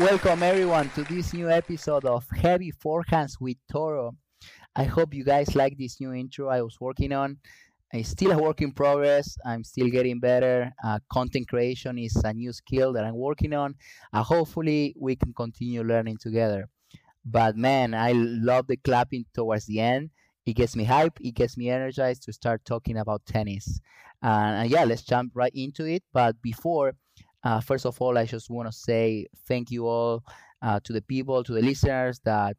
Welcome everyone to this new episode of Heavy Forehands with Toro. I hope you guys like this new intro I was working on. It's still a work in progress. I'm still getting better. Content creation is a new skill that I'm working on. Hopefully we can continue learning together. But man, I love the clapping towards the end. It gets me hyped. It gets me energized to start talking about tennis. And yeah, let's jump right into it. But before, first of all, I just want to say thank you all to the people, to the listeners that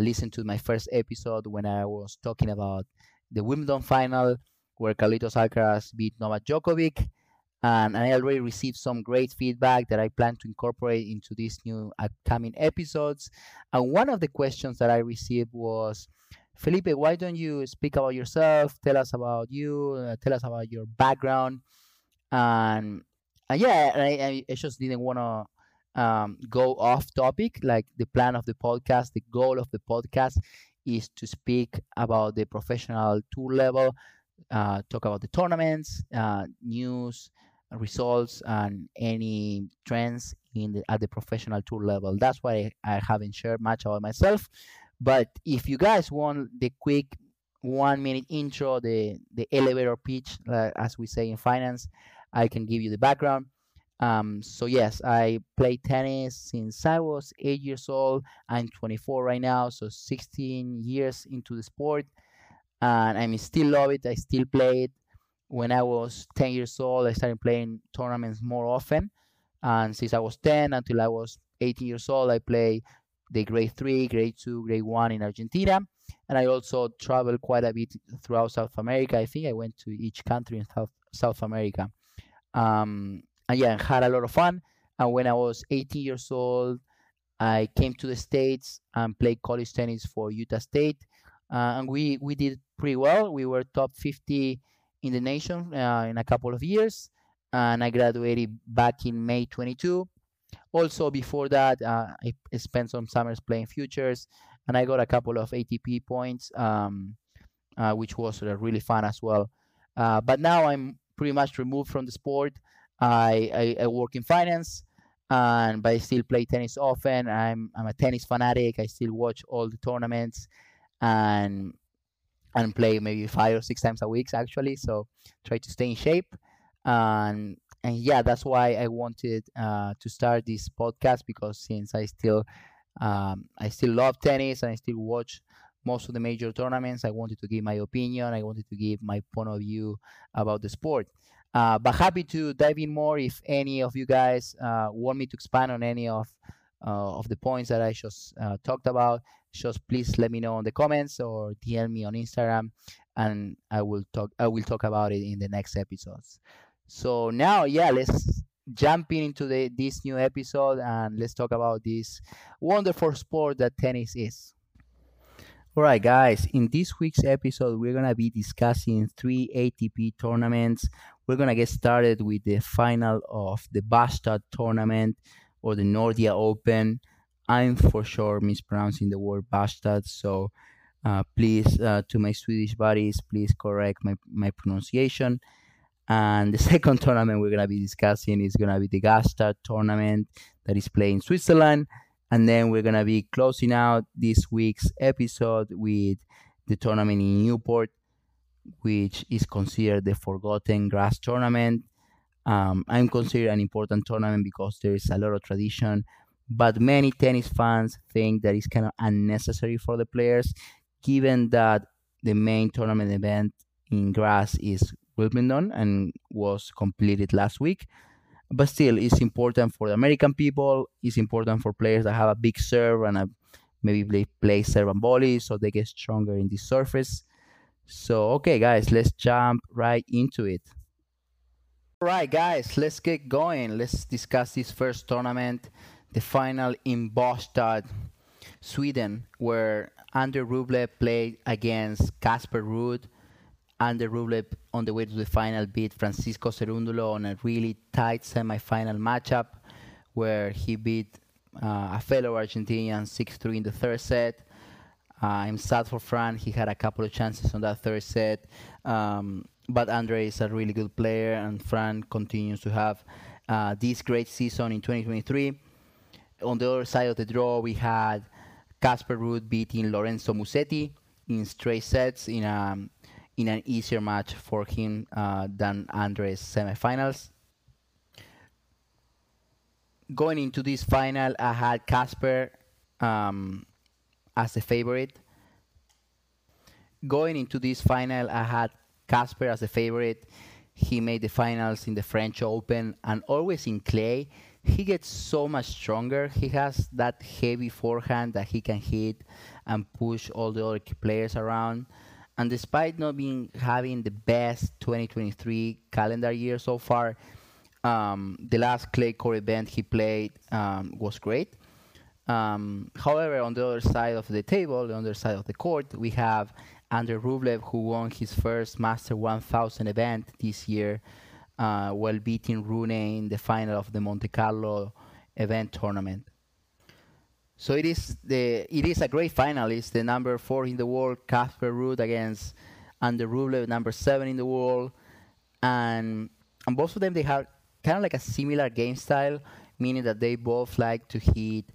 listened to my first episode when I was talking about the Wimbledon final where Carlitos Alcaraz beat Novak Djokovic. And I already received some great feedback that I plan to incorporate into these new upcoming episodes. And one of the questions that I received was, Felipe, why don't you speak about yourself? Tell us about you. Tell us about your background. And yeah, I just didn't want to go off topic. Like the plan of the podcast, the goal of the podcast is to speak about the professional tour level, talk about the tournaments, news, results, and any trends at the professional tour level. That's why I haven't shared much about myself. But if you guys want the quick 1-minute intro, the elevator pitch, as we say in finance, I can give you the background. So yes, I played tennis since I was 8 years old. I'm 24 right now, so 16 years into the sport. And I still love it. I still play it. When I was 10 years old, I started playing tournaments more often. And since I was 10 until I was 18 years old, I played the grade 3, grade 2, grade 1 in Argentina. And I also traveled quite a bit throughout South America. I think I went to each country in South America. And yeah, had a lot of fun. And when I was 18 years old, I came to the States and played college tennis for Utah State. And we did pretty well. We were top 50 in the nation in a couple of years. And I graduated back in May 22. Also, before that, I spent some summers playing futures. And I got a couple of ATP points, which was really fun as well. But now I'm pretty much removed from the sport. I work in finance, but I still play tennis often. I'm a tennis fanatic. I still watch all the tournaments and play maybe 5 or 6 times a week, actually. So try to stay in shape. And yeah, that's why I wanted to start this podcast, because since I still love tennis and I still watch most of the major tournaments, I wanted to give my opinion. I wanted to give my point of view about the sport. But happy to dive in more if any of you guys want me to expand on any of the points that I just talked about. Just please let me know in the comments or DM me on Instagram, and I will talk about it in the next episodes. So now, yeah, let's jump into this new episode and let's talk about this wonderful sport that tennis is. Alright guys, in this week's episode, we're going to be discussing 3 ATP tournaments. We're going to get started with the final of the Båstad tournament, or the Nordea Open. I'm for sure mispronouncing the word Båstad, so please, to my Swedish buddies, please correct my pronunciation. And the second tournament we're going to be discussing is going to be the Gstaad tournament that is played in Switzerland. And then we're going to be closing out this week's episode with the tournament in Newport, which is considered the forgotten grass tournament. I'm considered an important tournament because there is a lot of tradition, but many tennis fans think that it's kind of unnecessary for the players, given that the main tournament event in grass is Wimbledon and was completed last week. But still, it's important for the American people. It's important for players that have a big serve and maybe they play serve and volley, so they get stronger in this surface. So, okay, guys, let's jump right into it. All right, guys, let's get going. Let's discuss this first tournament, the final in Båstad, Sweden, where Andrey Rublev played against Casper Ruud. Andrey Rublev, on the way to the final, beat Francisco Cerúndolo on a really tight semifinal matchup where he beat a fellow Argentinian 6-3 in the third set. I'm sad for Fran. He had a couple of chances on that third set. But Andrey is a really good player, and Fran continues to have this great season in 2023. On the other side of the draw, we had Casper Ruud beating Lorenzo Musetti in straight sets in an easier match for him than Andrey's semifinals. Going into this final, I had Casper as a favorite. He made the finals in the French Open, and always in clay, he gets so much stronger. He has that heavy forehand that he can hit and push all the other players around. And despite not having the best 2023 calendar year so far, the last clay court event he played was great. However, on the other side of the table, the other side of the court, we have Andrey Rublev, who won his first Master 1000 event this year while beating Rune in the final of the Monte Carlo event tournament. So it is a great final. It's the number 4 in the world, Casper Ruud, against Andrey Rublev, number 7 in the world. And both of them, they have kind of like a similar game style, meaning that they both like to hit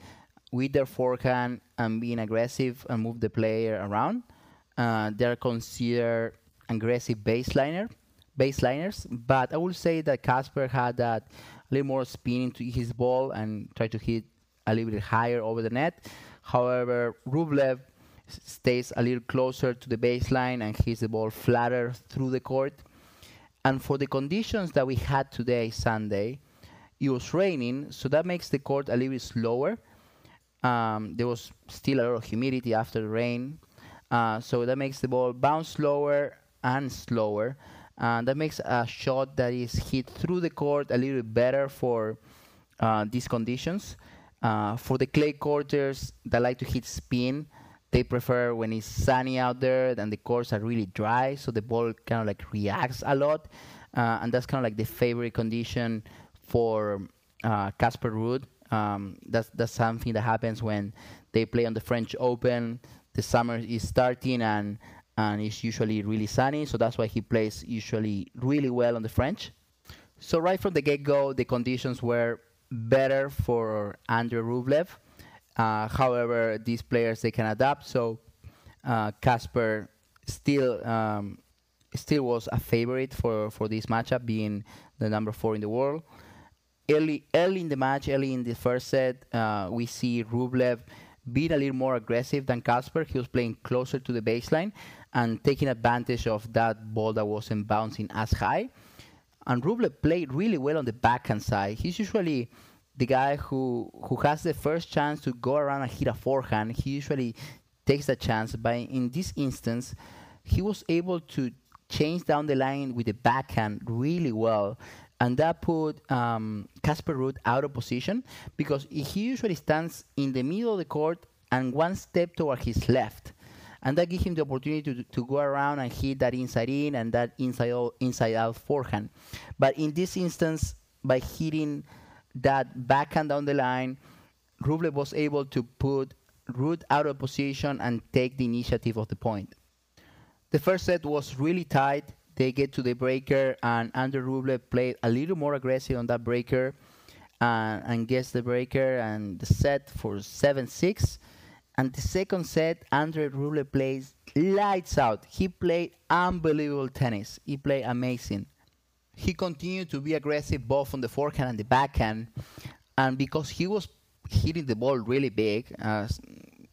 with their forehand and being aggressive and move the player around. They're considered aggressive baseliners, but I would say that Casper had that a little more spin into his ball and tried to hit a little bit higher over the net. However, Rublev stays a little closer to the baseline and hits the ball flatter through the court. And for the conditions that we had today, Sunday, it was raining, so that makes the court a little bit slower. There was still a lot of humidity after the rain. So that makes the ball bounce slower and slower. That makes a shot that is hit through the court a little bit better for these conditions. For the clay courters that like to hit spin, they prefer when it's sunny out there and the courts are really dry, so the ball kind of like reacts a lot. And that's kind of like the favorite condition for Casper Ruud. That's something that happens when they play on the French Open. The summer is starting and it's usually really sunny, so that's why he plays usually really well on the French. So right from the get-go, the conditions were better for Andrey Rublev. However, these players, they can adapt, so Casper still was a favorite for this matchup, being the number 4 in the world. Early in the match, early in the first set, we see Rublev being a little more aggressive than Casper. He was playing closer to the baseline and taking advantage of that ball that wasn't bouncing as high. And Rublev played really well on the backhand side. He's usually the guy who has the first chance to go around and hit a forehand. He usually takes the chance, but in this instance, he was able to change down the line with the backhand really well. And that put Casper Ruud out of position, because he usually stands in the middle of the court and one step toward his left. And that gives him the opportunity to go around and hit that inside in and that inside out forehand. But in this instance, by hitting that backhand down the line, Rublev was able to put Ruud out of position and take the initiative of the point. The first set was really tight. They get to the breaker, and Andrey Rublev played a little more aggressive on that breaker and gets the breaker and the set for 7-6. And the second set, Andrey Rublev plays lights out. He played unbelievable tennis. He played amazing. He continued to be aggressive both on the forehand and the backhand, and because he was hitting the ball really big,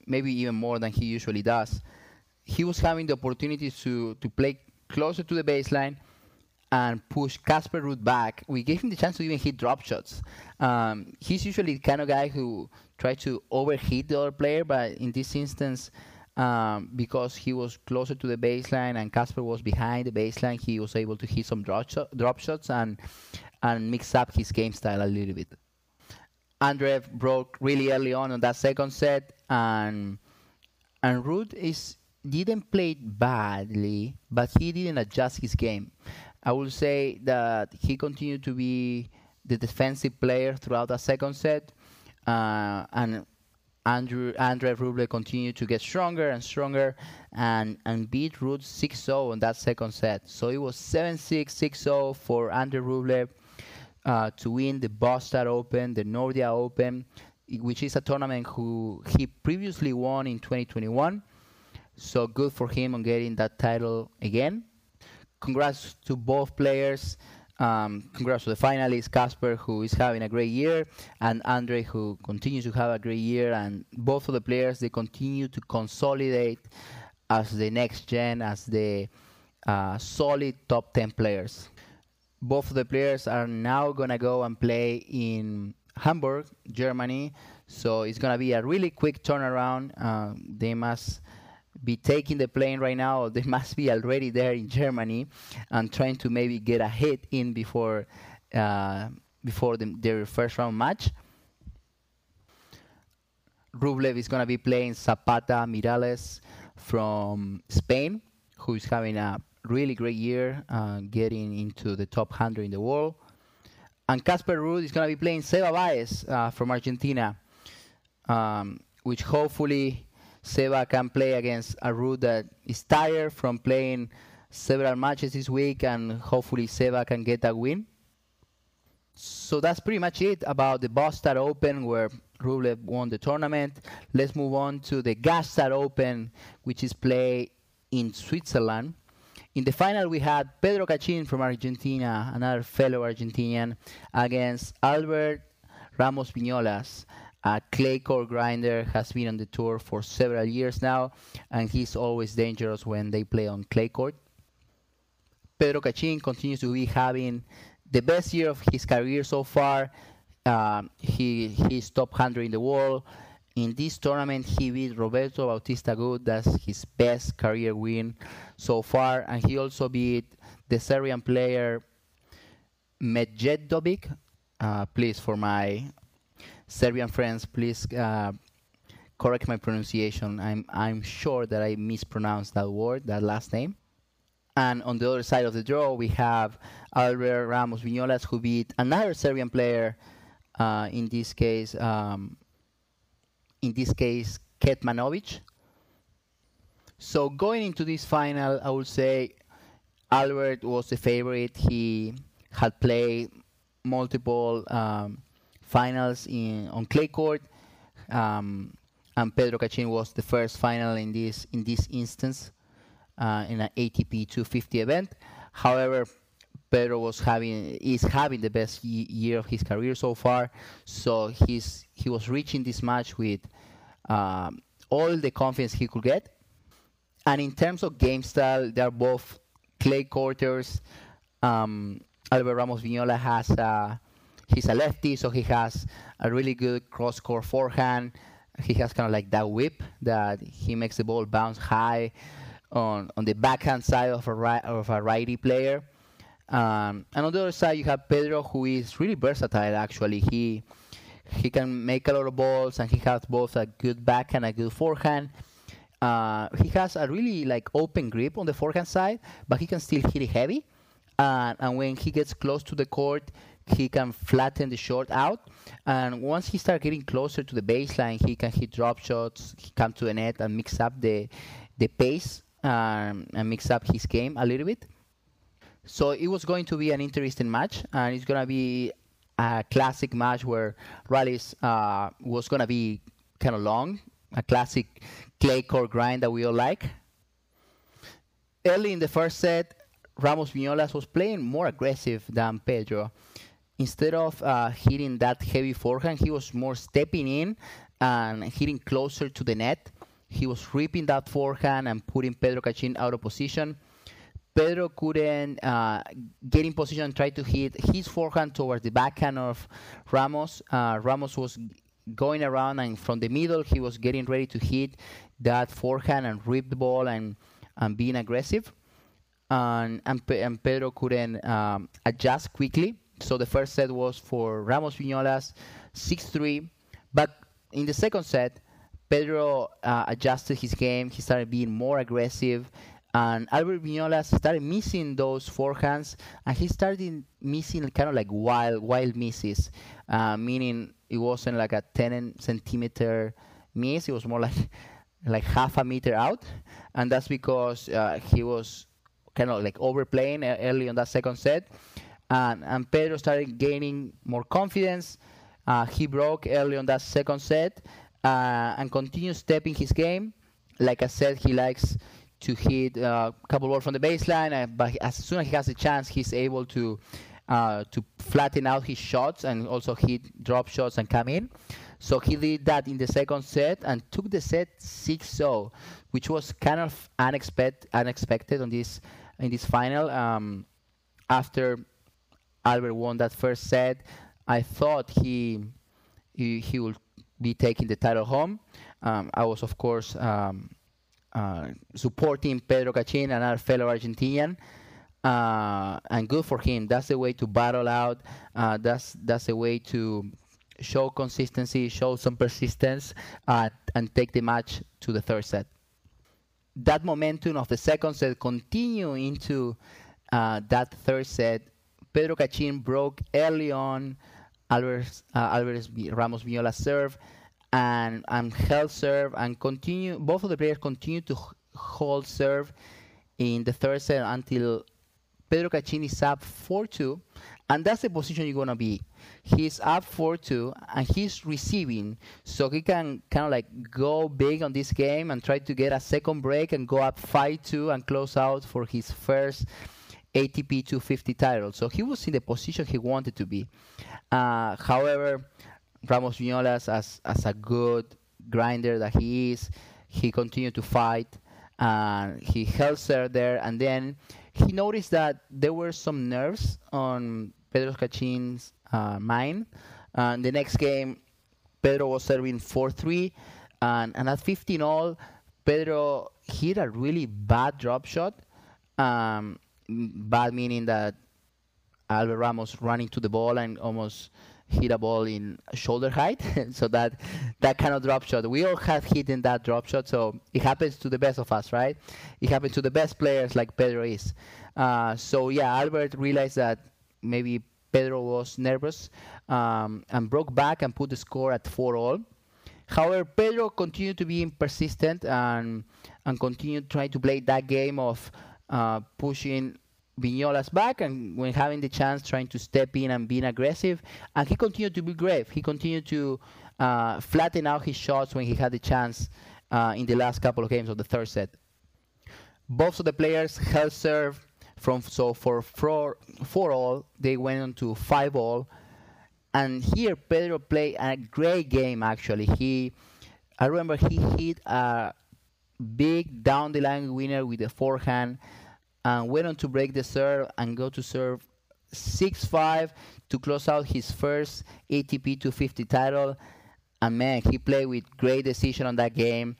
maybe even more than he usually does, he was having the opportunity to play closer to the baseline and push Casper Ruud back. We gave him the chance to even hit drop shots. He's usually the kind of guy who tries to overhit the other player, but in this instance, because he was closer to the baseline and Casper was behind the baseline, he was able to hit some drop shots and mix up his game style a little bit. Andreev broke really early on that second set, and Ruud didn't play badly, but he didn't adjust his game. I will say that he continued to be the defensive player throughout the second set, and Andrey Rublev continued to get stronger and stronger and beat Ruud 6-0 on that second set. So it was 7-6, 6-0 for Andrey Rublev to win the Båstad Open, the Nordea Open, which is a tournament who he previously won in 2021. So good for him on getting that title again. Congrats to both players. Congrats to the finalists, Casper, who is having a great year, and Andrey, who continues to have a great year. And both of the players, they continue to consolidate as the next gen, as the solid top 10 players. Both of the players are now going to go and play in Hamburg, Germany. So it's going to be a really quick turnaround. They must be taking the plane right now, or they must be already there in Germany and trying to maybe get a hit in before their first round match. Rublev is going to be playing Zapata Miralles from Spain, who is having a really great year, getting into the top 100 in the world. And Casper Ruud is going to be playing Seba Baez from Argentina, which hopefully Seba can play against a Ruud that is tired from playing several matches this week, and hopefully Seba can get a win. So that's pretty much it about the Båstad Open, where Rublev won the tournament. Let's move on to the Gstaad Open, which is played in Switzerland. In the final, we had Pedro Cachin from Argentina, another fellow Argentinian, against Albert Ramos-Viñolas. A clay court grinder, has been on the tour for several years now, and he's always dangerous when they play on clay court. Pedro Cachin continues to be having the best year of his career so far. He's top 100 in the world. In this tournament, he beat Roberto Bautista Agut. That's his best career win so far. And he also beat the Serbian player Medjedovic. Please, for my Serbian friends, please correct my pronunciation. I'm sure that I mispronounced that word, that last name. And on the other side of the draw, we have Albert Ramos-Viñolas, who beat another Serbian player, in this case, Kecmanovic. So going into this final, I would say Albert was the favorite. He had played multiple finals on clay court, and Pedro Cachin was the first final in this instance, in an ATP 250 event. However, Pedro is having the best year of his career so far, so he was reaching this match with all the confidence he could get. And in terms of game style, they are both clay courters. Albert Ramos-Viñolas he's a lefty, so he has a really good cross-court forehand. He has kind of like that whip that he makes the ball bounce high on the backhand side of a righty player. And on the other side, you have Pedro, who is really versatile, actually. He can make a lot of balls, and he has both a good backhand and a good forehand. He has a really like open grip on the forehand side, but he can still hit it heavy. And when he gets close to the court, he can flatten the shot out. And once he starts getting closer to the baseline, he can hit drop shots, he come to the net and mix up the pace, and mix up his game a little bit. So it was going to be an interesting match, and it's going to be a classic match where rallies was going to be kind of long, a classic clay court grind that we all like. Early in the first set, Ramos-Viñolas was playing more aggressive than Pedro. Instead of hitting that heavy forehand, he was more stepping in and hitting closer to the net. He was ripping that forehand and putting Pedro Cachin out of position. Pedro couldn't get in position and try to hit his forehand towards the backhand of Ramos. Ramos was going around, and from the middle, he was getting ready to hit that forehand and rip the ball and being aggressive. And Pedro couldn't adjust quickly. So the first set was for Ramos-Viñolas, 6-3. But in the second set, Pedro adjusted his game. He started being more aggressive. And Albert Viñolas started missing those forehands. And he started missing kind of like wild misses, meaning it wasn't like a 10-centimeter miss. It was more like half a meter out. And that's because he was kind of like overplaying early on that second set. And Pedro started gaining more confidence. He broke early on that second set and continued stepping his game. Like I said, he likes to hit a couple balls from the baseline, but as soon as he has a chance, he's able to flatten out his shots and also hit drop shots and come in. So he did that in the second set and took the set 6-0, which was kind of unexpected in this final. After Albert won that first set, I thought he would be taking the title home. I was, of course, supporting Pedro Cachin, another fellow Argentinian, and good for him. That's the way to battle out. That's the way to show consistency, show some persistence, and take the match to the third set. That momentum of the second set continued into that third set. Pedro Cachin broke early on Albert Ramos-Viñolas serve and held serve, and continue. Both of the players continued to hold serve in the third set until Pedro Cachin is up 4-2, and that's the position you're going to be. He's up 4-2, and he's receiving, so he can kind of like go big on this game and try to get a second break and go up 5-2 and close out for his first ATP 250 title. So he was in the position he wanted to be. However, Ramos-Viñolas, as a good grinder that he is, he continued to fight. He held serve there, and then he noticed that there were some nerves on Pedro Cachin's mind. The next game, Pedro was serving 4-3, and at 15-all, Pedro hit a really bad drop shot. Bad meaning that Albert Ramos ran into the ball and almost hit a ball in shoulder height. So that kind of drop shot, we all have hidden that drop shot, so it happens to the best of us, right? It happens to the best players like Pedro is. So yeah, Albert realized that maybe Pedro was nervous, and broke back and put the score at 4-all. However, Pedro continued to be persistent and continued trying to play that game of pushing Viñolas back, and when having the chance, trying to step in and being aggressive. And he continued to be brave. He continued to flatten out his shots when he had the chance in the last couple of games of the third set. Both of the players held serve for four all, they went on to 5-all. And here Pedro played a great game, actually. I remember he hit a big down-the-line winner with a forehand, and went on to break the serve and go to serve 6-5 to close out his first ATP 250 title. And man, he played with great decision on that game.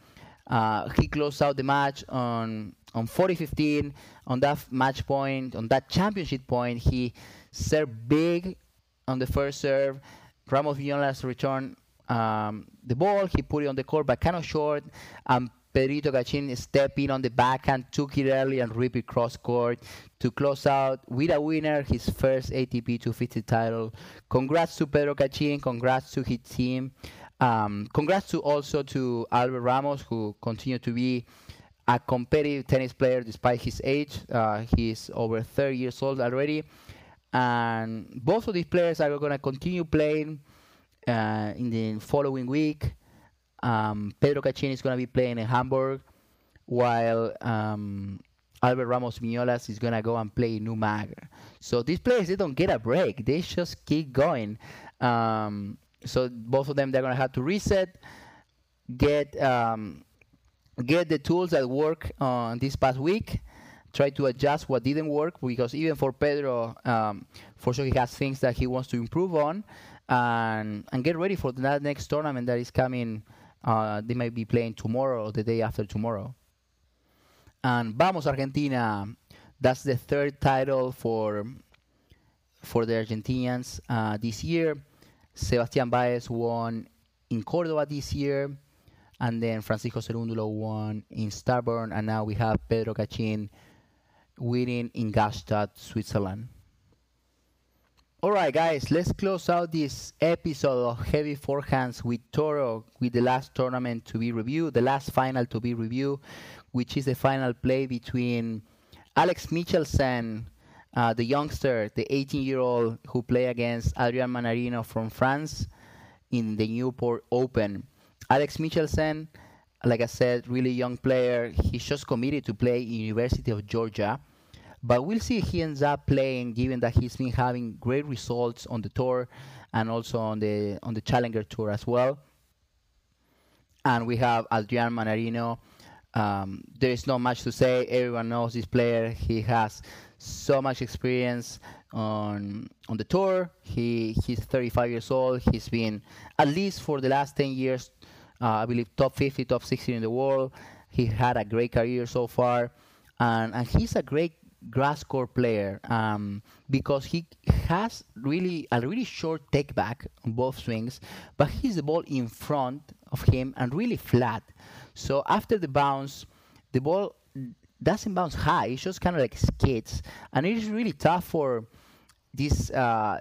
He closed out the match on 40-15. On that match point, on that championship point, he served big on the first serve. Ramos-Viñolas returned the ball. He put it on the court, but kind of short. Pedrito Cachin stepped in on the backhand, took it early, and ripped it cross-court to close out with a winner, his first ATP 250 title. Congrats to Pedro Cachin. Congrats to his team. Congrats to also to Albert Ramos, who continued to be a competitive tennis player despite his age. He's over 30 years old already. And both of these players are going to continue playing in the following week. Pedro Cachin is going to be playing in Hamburg, while Albert Ramos-Viñolas is going to go and play in Newmark. So these players, they don't get a break. They just keep going. So both of them, they're going to have to reset, get the tools that work on this past week, try to adjust what didn't work, because even for Pedro, for sure he has things that he wants to improve on, and get ready for that next tournament that is coming. They might be playing tomorrow or the day after tomorrow. And vamos Argentina. That's the third title for the Argentinians this year. Sebastián Baez won in Córdoba this year, and then Francisco Cerúndolo won in Stavoren, and now we have Pedro Cachin winning in Gstaad, Switzerland. All right, guys, let's close out this episode of Heavy Forehands with Toro with the last tournament to be reviewed, the last final to be reviewed, which is the final play between Alex Michelsen, the youngster, the 18-year-old who played against Adrian Mannarino from France, in the Newport Open. Alex Michelsen, like I said, really young player. He's just committed to play University of Georgia. But we'll see if he ends up playing, given that he's been having great results on the tour and also on the Challenger Tour as well. And we have Adrian Mannarino. There is not much to say. Everyone knows this player. He has so much experience on the tour. He's 35 years old. He's been, at least for the last 10 years, I believe, top 50, top 60 in the world. He had a great career so far. And he's a great grass court player because he has really a really short take back on both swings, but he's the ball in front of him and really flat. So after the bounce, the ball doesn't bounce high. It just kind of like skids. And it is really tough for these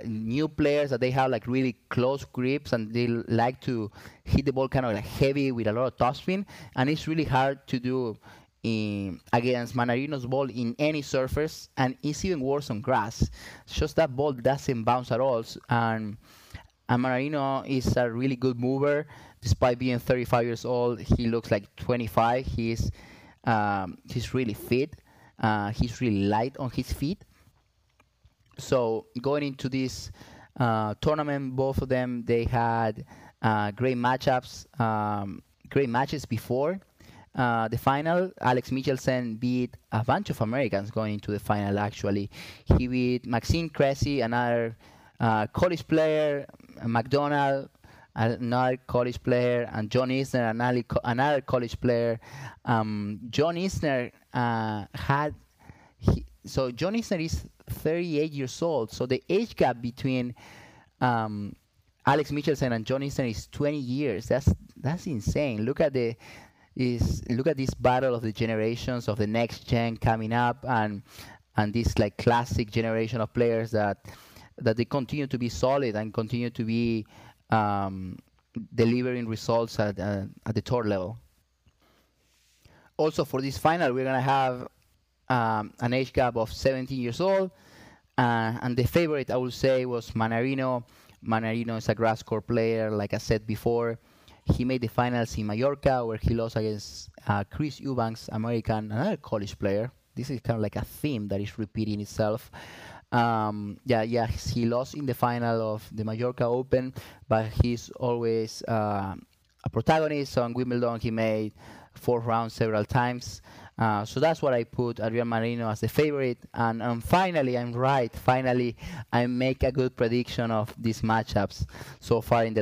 new players that they have like really close grips and they like to hit the ball kind of like heavy with a lot of topspin. And it's really hard to do against Mannarino's ball in any surface, and it's even worse on grass. It's just that ball doesn't bounce at all. And Mannarino is a really good mover. Despite being 35 years old, he looks like 25. He's really fit. He's really light on his feet. So going into this tournament, both of them, they had great matchups, great matches before. The final, Alex Michelsen beat a bunch of Americans going into the final, actually. He beat Maxine Cressy, another college player, McDonald, another college player, and John Isner, another college player. John Isner so John Isner is 38 years old, so the age gap between Alex Michelsen and John Isner is 20 years. That's insane. Look at this battle of the generations of the next gen coming up and this like classic generation of players that they continue to be solid and continue to be delivering results at the tour level. Also for this final, we're gonna have an age gap of 17 years old, and the favorite I would say was Mannarino. Mannarino is a grass court player, like I said before. He made the finals in Mallorca, where he lost against Chris Eubanks, American, another college player. This is kind of like a theme that is repeating itself. He lost in the final of the Mallorca Open, but he's always a protagonist. On Wimbledon, he made four rounds several times. So that's what I put Adrian Mannarino as the favorite. And finally, I'm right. Finally, I make a good prediction of these matchups. So far in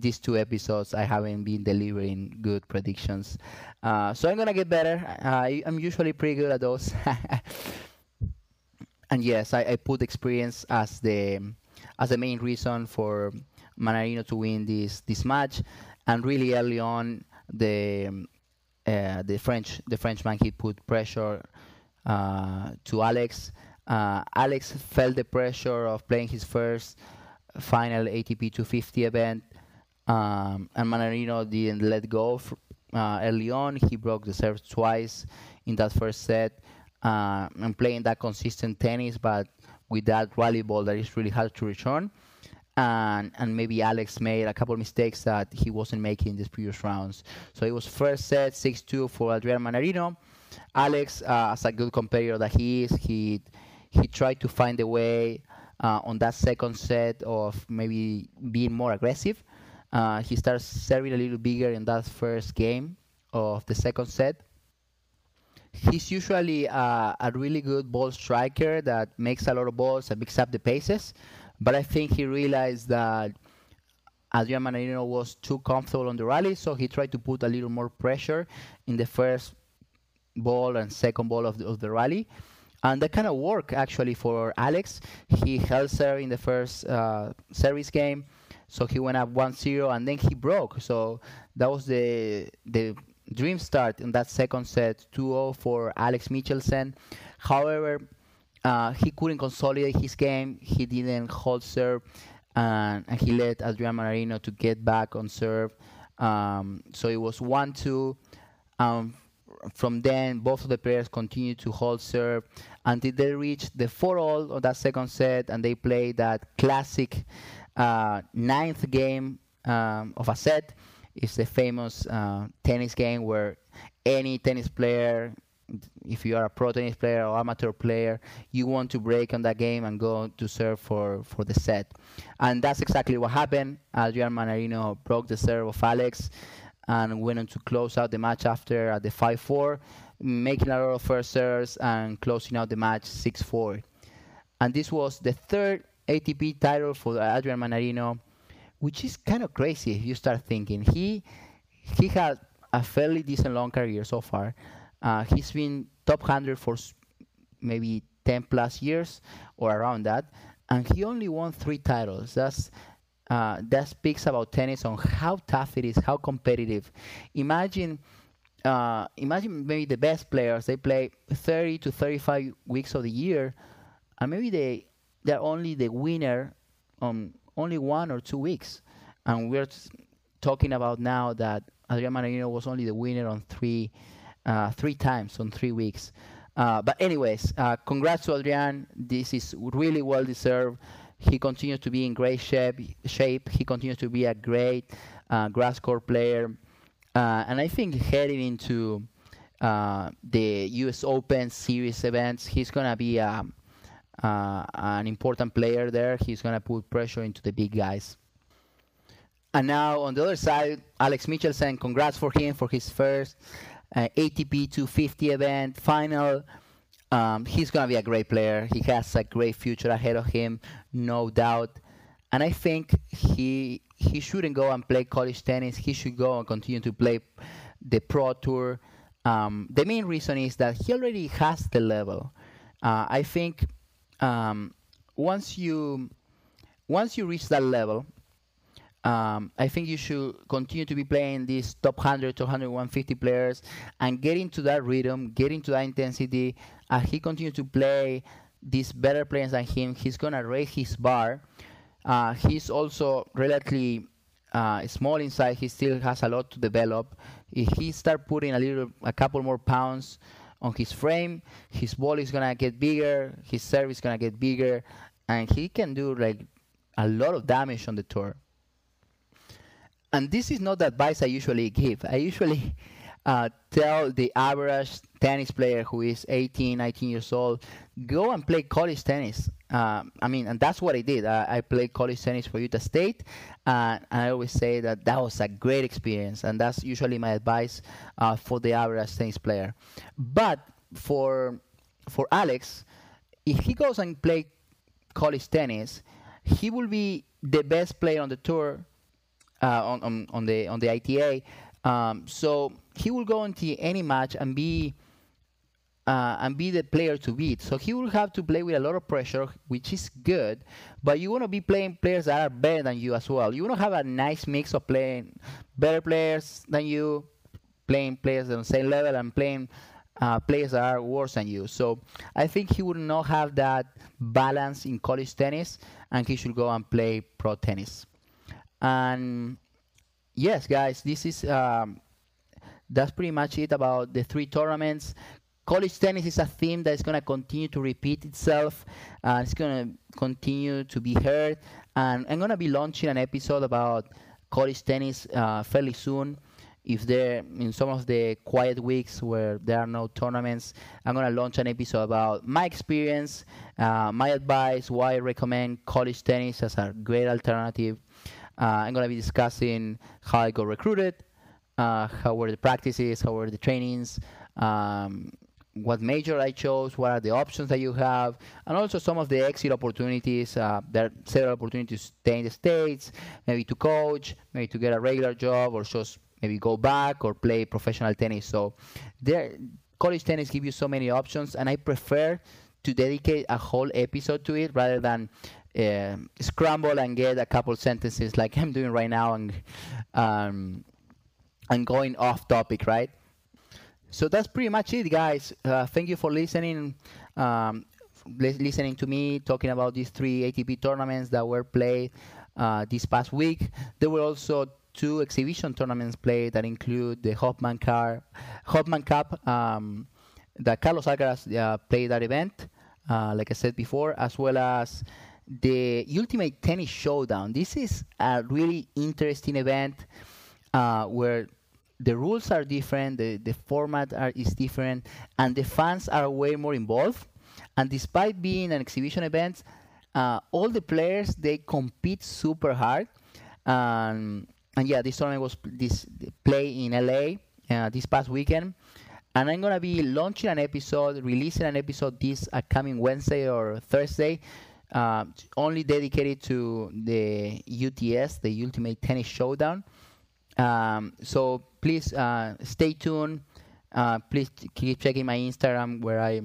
these two episodes, I haven't been delivering good predictions. So I'm going to get better. I'm usually pretty good at those. And yes, I put experience as the main reason for Mannarino to win this match. And really early on, the Frenchman, he put pressure to Alex. Alex felt the pressure of playing his first final ATP 250 event, and Mannarino didn't let go. Early on, he broke the serve twice in that first set, and playing that consistent tennis, but with that rally ball that is really hard to return. And maybe Alex made a couple of mistakes that he wasn't making in the previous rounds. So it was first set 6-2 for Adrian Mannarino. Alex, as a good competitor that he is, he tried to find a way on that second set of maybe being more aggressive. He started serving a little bigger in that first game of the second set. He's usually a really good ball striker that makes a lot of balls and picks up the paces. But I think he realized that Adrian Mannarino was too comfortable on the rally, so he tried to put a little more pressure in the first ball and second ball of the rally. And that kind of worked, actually, for Alex. He held serve in the first service game, so he went up 1-0, and then he broke. So that was the dream start in that second set, 2-0 for Alex Michelsen. However, he couldn't consolidate his game. He didn't hold serve, and he let Adrian Mannarino to get back on serve. So it was 1-2. From then, both of the players continued to hold serve until they reached the 4-all of that second set, and they played that classic ninth game of a set. It's the famous tennis game where any tennis player, if you are a pro tennis player or amateur player, you want to break on that game and go to serve for the set. And that's exactly what happened. Adrian Mannarino broke the serve of Alex and went on to close out the match after at the 5-4, making a lot of first serves and closing out the match 6-4. And this was the third ATP title for Adrian Mannarino, which is kind of crazy if you start thinking. He had a fairly decent long career so far. He's been top 100 for maybe 10 plus years or around that, and he only won 3 titles. That speaks about tennis on how tough it is, how competitive. Imagine maybe the best players, they play 30 to 35 weeks of the year, and maybe they're only the winner on only 1 or 2 weeks. And we're talking about now that Adrian Mannarino was only the winner on 3 times on 3 weeks. But anyways, congrats to Adrian. This is really well deserved. He continues to be in great shape. He continues to be a great grass court player. And I think heading into the US Open series events, he's going to be an important player there. He's going to put pressure into the big guys. And now on the other side, Alex Michelsen, congrats for him for his first ATP 250 event final. He's going to be a great player. He has a great future ahead of him, no doubt. And I think he shouldn't go and play college tennis. He should go and continue to play the Pro Tour. The main reason is that he already has the level. I think once you reach that level, I think you should continue to be playing these top 100, top 100, 150 players and get into that rhythm, get into that intensity. As he continues to play these better players than him, he's going to raise his bar. He's also relatively small inside. He still has a lot to develop. If he starts putting a couple more pounds on his frame, his ball is going to get bigger, his serve is going to get bigger, and he can do a lot of damage on the tour. And this is not the advice I usually give. I usually tell the average tennis player who is 18, 19 years old, go and play college tennis. And that's what I did. I played college tennis for Utah State, and I always say that was a great experience, and that's usually my advice for the average tennis player. But for Alex, if he goes and plays college tennis, he will be the best player on the tour, on the ITA, so he will go into any match and be the player to beat. So he will have to play with a lot of pressure, which is good, but you want to be playing players that are better than you as well. You want to have a nice mix of playing better players than you, playing players on the same level, and playing players that are worse than you. So I think he would not have that balance in college tennis, and he should go and play pro tennis. And yes, guys, this is that's pretty much it about the 3 tournaments. College tennis is a theme that is going to continue to repeat itself. It's going to continue to be heard. And I'm going to be launching an episode about college tennis fairly soon. If they're in some of the quiet weeks where there are no tournaments, I'm going to launch an episode about my experience, my advice, why I recommend college tennis as a great alternative. I'm going to be discussing how I got recruited, how were the practices, how were the trainings, what major I chose, what are the options that you have, and also some of the exit opportunities. There are several opportunities to stay in the States, maybe to coach, maybe to get a regular job, or just maybe go back or play professional tennis. So college tennis gives you so many options, and I prefer to dedicate a whole episode to it rather than scramble and get a couple sentences like I'm doing right now and going off topic, right? So that's pretty much it, guys. Thank you for listening. Listening to me talking about these 3 ATP tournaments that were played this past week. There were also 2 exhibition tournaments played that include the Hopman Cup that Carlos Alcaraz played that event, like I said before, as well as the Ultimate Tennis Showdown. This is a really interesting event where the rules are different, the format is different, and the fans are way more involved. And despite being an exhibition event, all the players, they compete super hard. And yeah, this tournament was played in LA this past weekend. And I'm going to be launching an episode, releasing an episode this coming Wednesday or Thursday, only dedicated to the UTS, the Ultimate Tennis Showdown. So please stay tuned. Please keep checking my Instagram, where I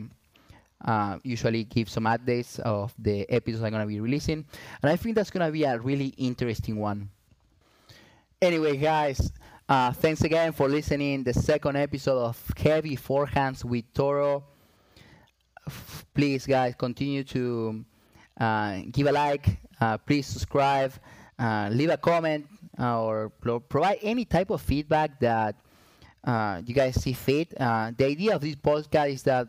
usually give some updates of the episodes I'm going to be releasing. And I think that's going to be a really interesting one. Anyway, guys, thanks again for listening the second episode of Heavy Forehands with Toro. Please, guys, continue to give a like. Please subscribe. Leave a comment or provide any type of feedback that you guys see fit. The idea of this podcast is that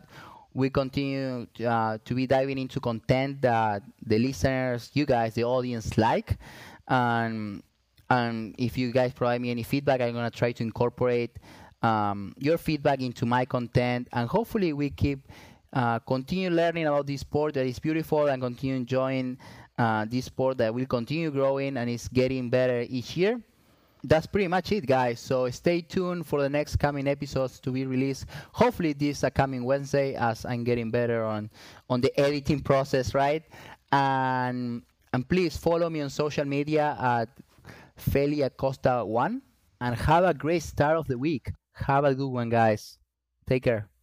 we continue to be diving into content that the listeners, you guys, the audience like. And if you guys provide me any feedback, I'm going to try to incorporate your feedback into my content. And hopefully we continue learning about this sport that is beautiful and continue enjoying this sport that will continue growing and is getting better each year. That's pretty much it, guys. So stay tuned for the next coming episodes to be released. Hopefully this coming Wednesday, as I'm getting better on the editing process, right? And please follow me on social media at FeliAcosta1, and have a great start of the week. Have a good one, guys. Take care.